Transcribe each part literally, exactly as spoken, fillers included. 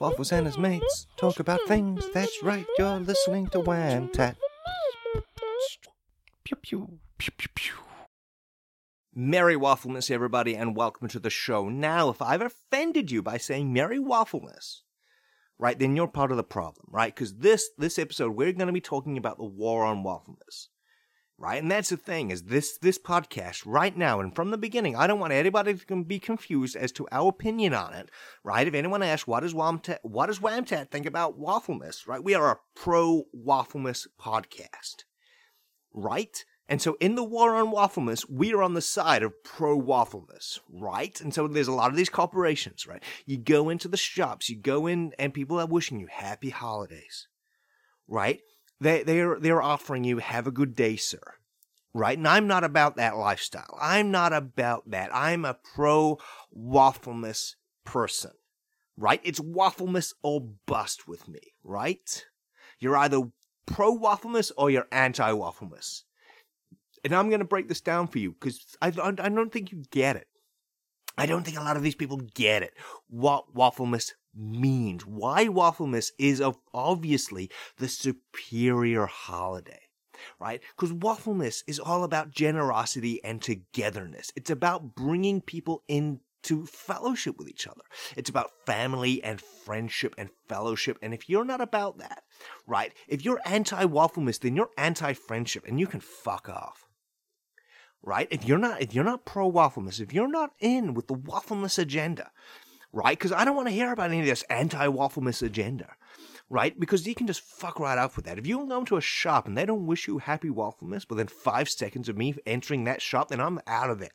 Waffles and his mates talk about things. That's right, you're listening to Wham-Tat. Pew, pew, pew, pew, pew. Merry Waffleness, everybody, and welcome to the show. Now, if I've offended you by saying Merry Waffleness, right, then you're part of the problem, right? Because this, this episode, we're going to be talking about the war on waffleness. Right, and that's the thing, is this this podcast right now, and from the beginning, I don't want anybody to be confused as to our opinion on it, right? If anyone asks, what does Wham-Tat, what does Wham-Tat think about waffleness, right? We are a pro-waffleness podcast, right? And so in the war on waffleness, we are on the side of pro-waffleness, right? And so there's a lot of these corporations, right? You go into the shops, you go in, and people are wishing you happy holidays, right? They they're they're offering you have a good day, sir, right? And I'm not about that lifestyle. I'm not about that. I'm a pro waffleness person, right? It's waffleness or bust with me, right? You're either pro waffleness or you're anti waffleness, and I'm gonna break this down for you because I I don't think you get it. I don't think a lot of these people get it. What waffleness means, why waffleness is obviously the superior holiday, right? Because waffleness is all about generosity and togetherness. It's about bringing people into fellowship with each other. It's about family and friendship and fellowship. And if you're not about that, right, if you're anti-waffleness, then you're anti-friendship and you can fuck off. Right? If you're not if you're not pro-waffleness, if you're not in with the waffleness agenda, right? Because I don't want to hear about any of this anti-waffleness agenda, right? Because you can just fuck right up with that. If you go into a shop and they don't wish you happy waffleness within five seconds of me entering that shop, then I'm out of there,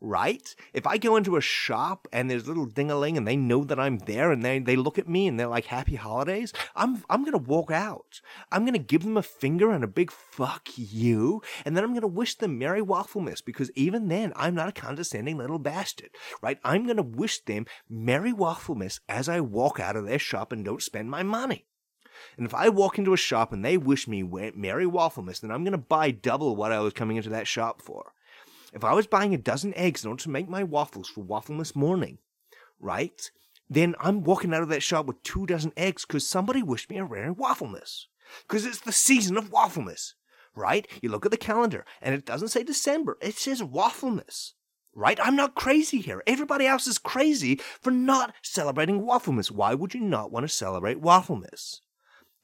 right? If I go into a shop and there's little ding-a-ling and they know that I'm there and they, they look at me and they're like, happy holidays, I'm I'm going to walk out. I'm going to give them a finger and a big fuck you, and then I'm going to wish them Merry Waffleness, because even then, I'm not a condescending little bastard, right? I'm going to wish them Merry Waffleness as I walk out of their shop and don't spend my money. And if I walk into a shop and they wish me Merry Waffleness, then I'm going to buy double what I was coming into that shop for. If I was buying a dozen eggs in order to make my waffles for Waffleness Morning, right, then I'm walking out of that shop with two dozen eggs because somebody wished me a rare waffleness. Because it's the season of waffleness, right? You look at the calendar, and it doesn't say December. It says waffleness, right? I'm not crazy here. Everybody else is crazy for not celebrating waffleness. Why would you not want to celebrate waffleness?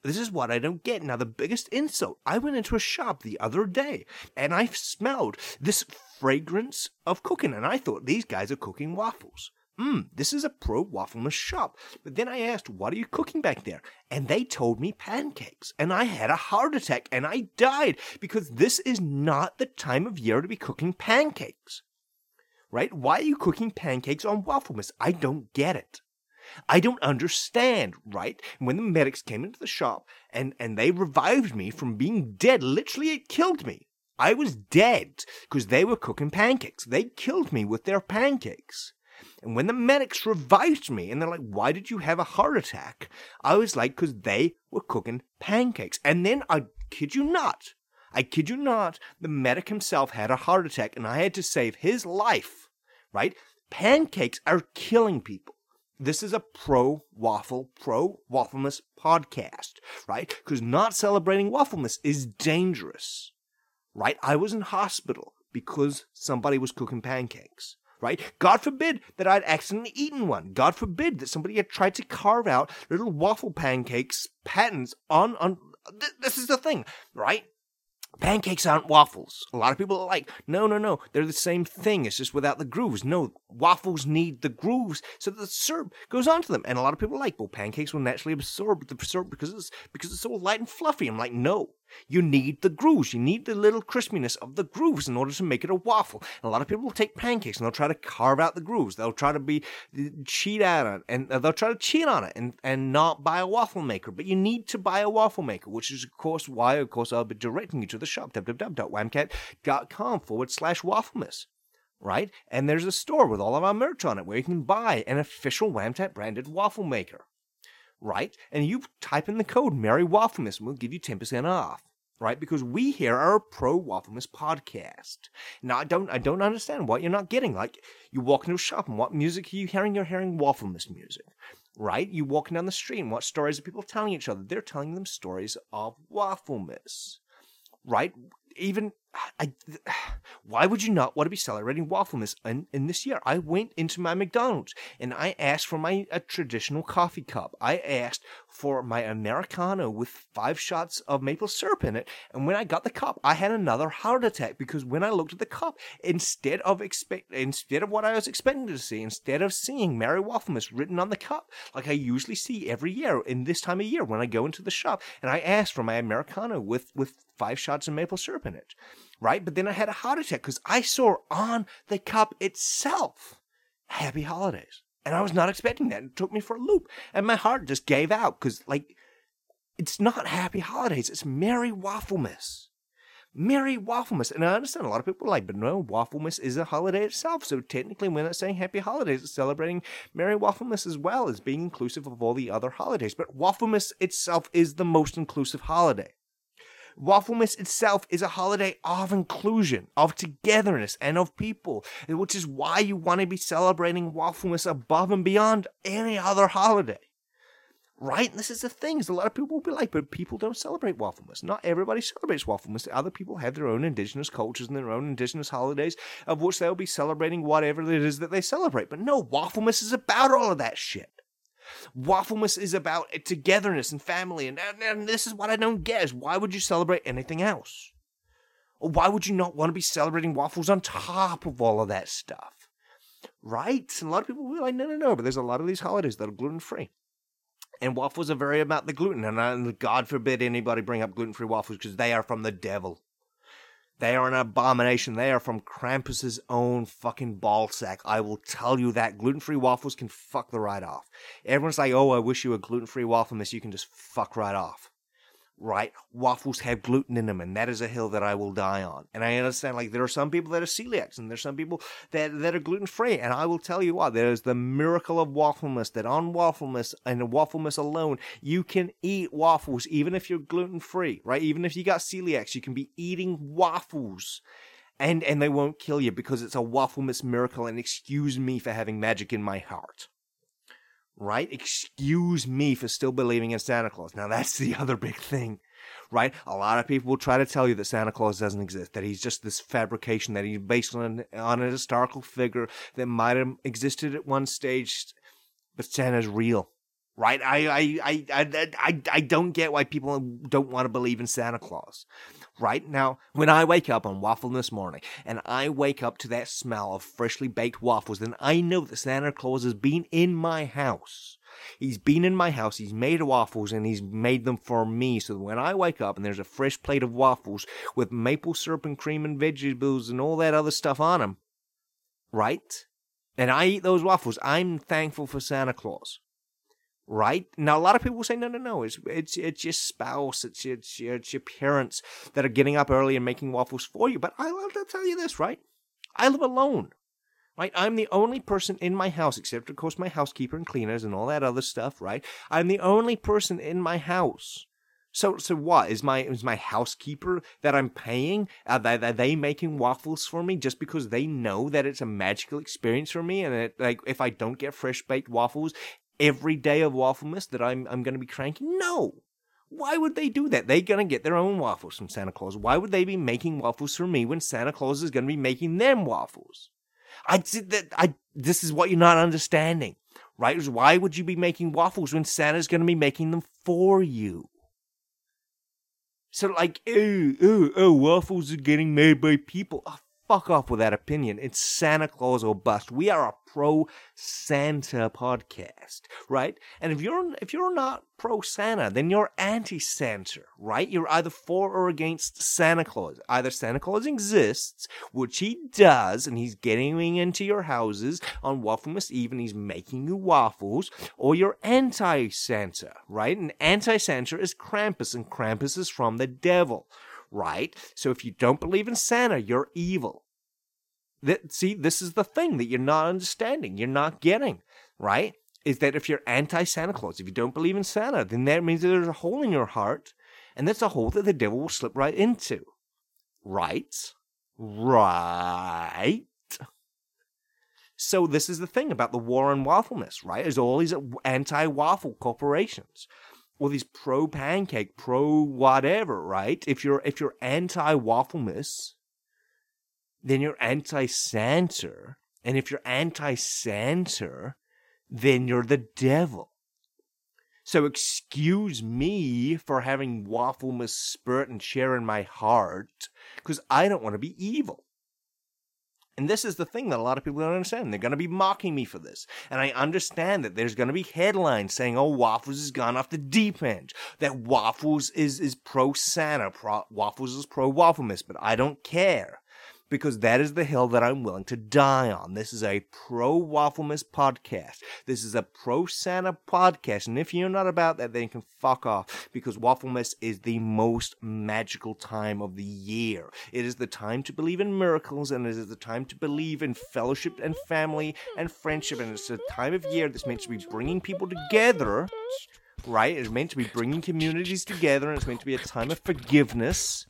This is what I don't get. Now, the biggest insult, I went into a shop the other day, and I smelled this fragrance of cooking, and I thought, these guys are cooking waffles. Mmm, this is a pro-waffleness shop. But then I asked, what are you cooking back there? And they told me pancakes, and I had a heart attack, and I died, because this is not the time of year to be cooking pancakes. Right? Why are you cooking pancakes on waffleness? I don't get it. I don't understand, right? When the medics came into the shop and, and they revived me from being dead, literally it killed me. I was dead because they were cooking pancakes. They killed me with their pancakes. And when the medics revived me and they're like, why did you have a heart attack? I was like, because they were cooking pancakes. And then, I kid you not, I kid you not, the medic himself had a heart attack and I had to save his life, right? Pancakes are killing people. This is a pro-waffle, pro-waffleness podcast, right? Because not celebrating waffleness is dangerous, right? I was in hospital because somebody was cooking pancakes, right? God forbid that I'd accidentally eaten one. God forbid that somebody had tried to carve out little waffle pancakes patterns on... on. Th- this is the thing, right? Pancakes aren't waffles. A lot of people are like, no, no, no, they're the same thing. It's just without the grooves. No, waffles need the grooves so that the syrup goes onto them. And a lot of people are like, well, pancakes will naturally absorb the syrup because it's because it's so light and fluffy. I'm like, no, you need the grooves. You need the little crispiness of the grooves in order to make it a waffle. And a lot of people will take pancakes and they'll try to carve out the grooves. They'll try to be cheat out on it, and they'll try to cheat on it and, and not buy a waffle maker. But you need to buy a waffle maker, which is, of course, why, of course, I'll be directing you to the shop, www.whamcat.com forward slash waffleness, right? And there's a store with all of our merch on it where you can buy an official Wham-Tat branded waffle maker, right? And you type in the code Merry Waffleness and we'll give you ten percent off. right? Because we here are a pro-Wafflemas podcast. Now, I don't I don't understand what you're not getting. Like, you walk into a shop and what music are you hearing? You're hearing Wafflemas music, right? You walk down the street and what stories are people telling each other? They're telling them stories of Wafflemas, right? Even, I, why would you not want to be celebrating Wafflemas in, in this year? I went into my McDonald's and I asked for my a traditional coffee cup. I asked for my Americano with five shots of maple syrup in it. And when I got the cup, I had another heart attack because when I looked at the cup, instead of expect, instead of what I was expecting to see, instead of seeing Merry Wafflemas written on the cup, like I usually see every year in this time of year when I go into the shop and I ask for my Americano with, with five shots of maple syrup in it. Right? But then I had a heart attack because I saw on the cup itself, Happy Holidays. And I was not expecting that. It took me for a loop. And my heart just gave out because, like, it's not Happy Holidays. It's Merry Wafflemas. Merry Wafflemas. And I understand a lot of people are like, but no, Wafflemas is a holiday itself. So technically, we're not saying Happy Holidays. It's celebrating Merry Wafflemas as well as being inclusive of all the other holidays. But Wafflemas itself is the most inclusive holiday. Wafflemas itself is a holiday of inclusion, of togetherness, and of people, which is why you want to be celebrating Wafflemas above and beyond any other holiday. Right? And this is the thing, is a lot of people will be like, but people don't celebrate Wafflemas. Not everybody celebrates Wafflemas. Other people have their own indigenous cultures and their own indigenous holidays, of which they'll be celebrating whatever it is that they celebrate. But no, Wafflemas is about all of that shit. Wafflemas is about togetherness and family, and, and, and this is what I don't get, is why would you celebrate anything else? Or why would you not want to be celebrating waffles on top of all of that stuff? Right? And a lot of people will be like, no, no, no, but there's a lot of these holidays that are gluten-free. And waffles are very about the gluten, and I, God forbid anybody bring up gluten-free waffles because they are from the devil. They are an abomination. They are from Krampus's own fucking ballsack. I will tell you that. Gluten-free waffles can fuck the right off. Everyone's like, oh, I wish you a gluten-free waffle, miss. You can just fuck right off. Right? Waffles have gluten in them, and that is a hill that I will die on. And I understand, like, there are some people that are celiacs, and there's some people that, that are gluten-free. And I will tell you what, there's the miracle of Wafflemas, that on Wafflemas and Wafflemas alone, you can eat waffles, even if you're gluten-free, right? Even if you got celiacs, you can be eating waffles. And, and they won't kill you because it's a Wafflemas miracle, and excuse me for having magic in my heart. Right? Excuse me for still believing in Santa Claus. Now, that's the other big thing, right? A lot of people will try to tell you that Santa Claus doesn't exist, that he's just this fabrication, that he's based on, on a historical figure that might have existed at one stage, but Santa's real, right? I, I, I, I, I, I don't get why people don't want to believe in Santa Claus. Right now, when I wake up on Waffle this morning, and I wake up to that smell of freshly baked waffles, then I know that Santa Claus has been in my house. He's been in my house, he's made waffles, and he's made them for me. So when I wake up and there's a fresh plate of waffles with maple syrup and cream and vegetables and all that other stuff on them, right? And I eat those waffles, I'm thankful for Santa Claus. Right? Now, a lot of people say, no, no, no, it's it's it's your spouse, it's your, it's, your, it's your parents that are getting up early and making waffles for you. But I love to tell you this, right? I live alone, right? I'm the only person in my house, except, of course, my housekeeper and cleaners and all that other stuff, right? I'm the only person in my house. So so what? Is my is my housekeeper that I'm paying, are they, are they making waffles for me just because they know that it's a magical experience for me? And it, like, if I don't get fresh-baked waffles every day of Wafflemas that I'm I'm going to be cranky? No. Why would they do that? They're going to get their own waffles from Santa Claus. Why would they be making waffles for me when Santa Claus is going to be making them waffles? I did that. I this is what you're not understanding, right? Is why would you be making waffles when Santa's going to be making them for you? So like, ooh, ooh, oh, waffles are getting made by people. Oh, fuck off with that opinion. It's Santa Claus or bust. We are a pro Santa podcast, right? And if you're if you're not pro Santa, then you're anti Santa, right? You're either for or against Santa Claus. Either Santa Claus exists, which he does, and he's getting into your houses on Wafflemas Eve, and he's making you waffles, or you're anti Santa, right? And anti Santa is Krampus, and Krampus is from the devil. Right? So if you don't believe in Santa, you're evil. That, see, this is the thing that you're not understanding, you're not getting, right? Is that if you're anti-Santa Claus, if you don't believe in Santa, then that means that there's a hole in your heart And that's a hole that the devil will slip right into. Right? Right? So this is the thing about the war on waffleness, right? Is all these anti-waffle corporations, or these pro-pancake, pro-whatever, right? If you're if you're anti-waffleness, then you're anti-Santa, and if you're anti-Santa, then you're the devil. So excuse me for having waffleness spirit and share in my heart, because I don't want to be evil. And this is the thing that a lot of people don't understand. They're going to be mocking me for this. And I understand that there's going to be headlines saying, oh, Waffles has gone off the deep end. That Waffles is, is pro-Santa. Pro- Waffles is pro-Wafflemas. But I don't care. Because that is the hill that I'm willing to die on. This is a pro-Wafflemas podcast. This is a pro-Santa podcast. And if you're not about that, then you can fuck off. Because Wafflemas is the most magical time of the year. It is the time to believe in miracles. And it is the time to believe in fellowship and family and friendship. And it's a time of year that's meant to be bringing people together. Right? It's meant to be bringing communities together. And it's meant to be a time of forgiveness.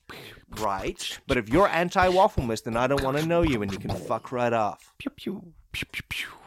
Right? But if you're anti-waffleness, then I don't want to know you, and you can fuck right off. Pew, pew, pew, pew, pew.